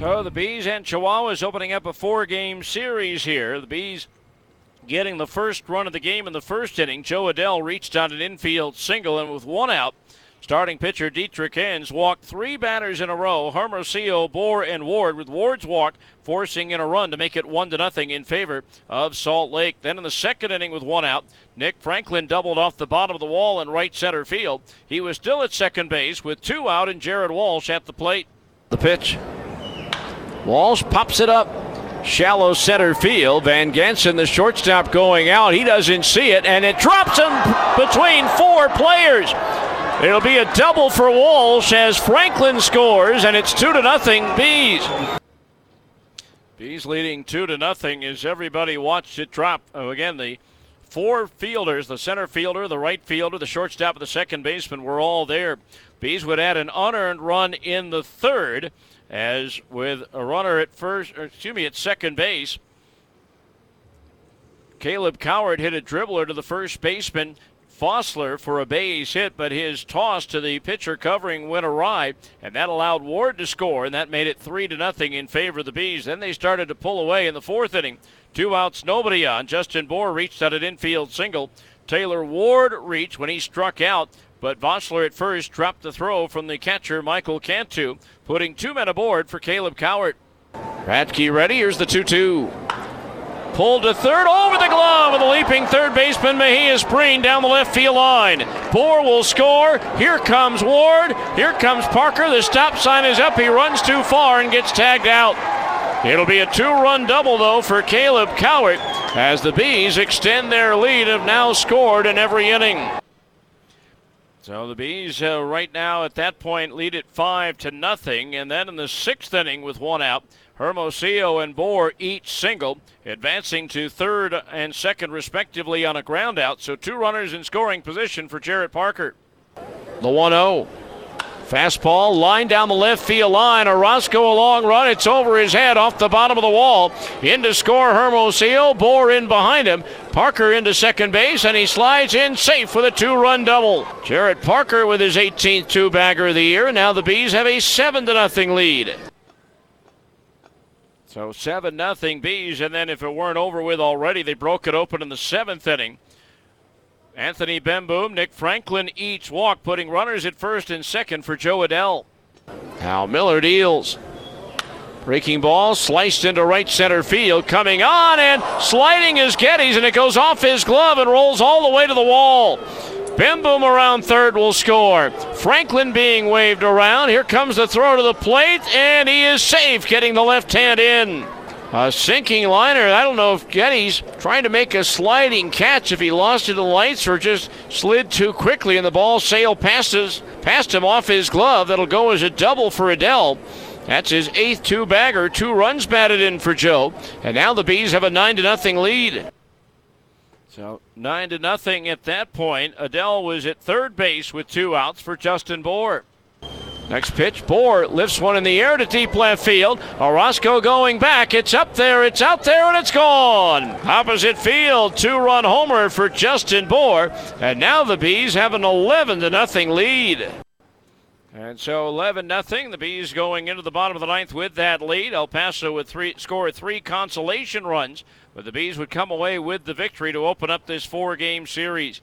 So the Bees and Chihuahuas opening up a four-game series here. The Bees getting the first run of the game in the first inning. Jo Adell reached on an infield single, and with one out, starting pitcher Dietrich Enns walked three batters in a row, Hermosillo, Bour, and Ward, with Ward's walk forcing in a run to make it 1-0 in favor of Salt Lake. Then in the second inning with one out, Nick Franklin doubled off the bottom of the wall in right center field. He was still at second base with two out and Jared Walsh at the plate. The pitch. Walsh pops it up. Shallow center field. Van Gansen, the shortstop, going out. He doesn't see it, and it drops him between four players. It'll be a double for Walsh as Franklin scores, and it's 2-0 Bees. Bees leading 2-0 as everybody watched it drop. Again, the four fielders, the center fielder, the right fielder, the shortstop, and the second baseman were all there. Bees would add an unearned run in the third, as with a runner at second base, Caleb Coward hit a dribbler to the first baseman, Fossler, for a base hit, but his toss to the pitcher covering went awry, and that allowed Ward to score, and that made it 3-0 in favor of the Bees. Then they started to pull away in the fourth inning. Two outs, nobody on. Justin Bour reached out an infield single. Taylor Ward reached when he struck out, but Vossler at first dropped the throw from the catcher, Michael Cantu, putting two men aboard for Caleb Coward. Radke ready. Here's the 2-2. Pulled to third, over the glove of the leaping third baseman, Mejia Spreen, down the left field line. Bour will score. Here comes Ward. Here comes Parker. The stop sign is up. He runs too far and gets tagged out. It'll be a two-run double, though, for Caleb Coward as the Bees extend their lead, have now scored in every inning. So the Bees right now at that point lead at 5-0, and then in the sixth inning with one out, Hermosillo and Bour each single, advancing to third and second respectively on a ground out. So two runners in scoring position for Jarrett Parker. The 1-0. Fastball, line down the left field line. Orozco, a long run. It's over his head, off the bottom of the wall. In to score, Hermosillo. Bour in behind him. Parker into second base, and he slides in safe with a two-run double. Jarrett Parker with his 18th two-bagger of the year. Now the Bees have a 7-0 lead. So 7-0 Bees, and then if it weren't over with already, they broke it open in the seventh inning. Anthony Bemboom, Nick Franklin each walk, putting runners at first and second for Jo Adell. Now Miller deals. Breaking ball, sliced into right center field, coming on and sliding is Gettys, and it goes off his glove and rolls all the way to the wall. Bemboom around third will score. Franklin being waved around. Here comes the throw to the plate, and he is safe, getting the left hand in. A sinking liner. I don't know if Gettys trying to make a sliding catch, if he lost it to the lights or just slid too quickly, and the ball sailed past him off his glove. That'll go as a double for Adell. That's his 8th two-bagger. Two runs batted in for Joe. And now the Bees have a 9-0 lead. So 9-0 at that point. Adell was at third base with two outs for Justin Bour. Next pitch, Bour lifts one in the air to deep left field. Orozco going back. It's up there, it's out there, and it's gone. Opposite field, two-run homer for Justin Bour. And now the Bees have an 11-0 lead. And so 11-0, the Bees going into the bottom of the ninth with that lead. El Paso would score three consolation runs, but the Bees would come away with the victory to open up this four-game series.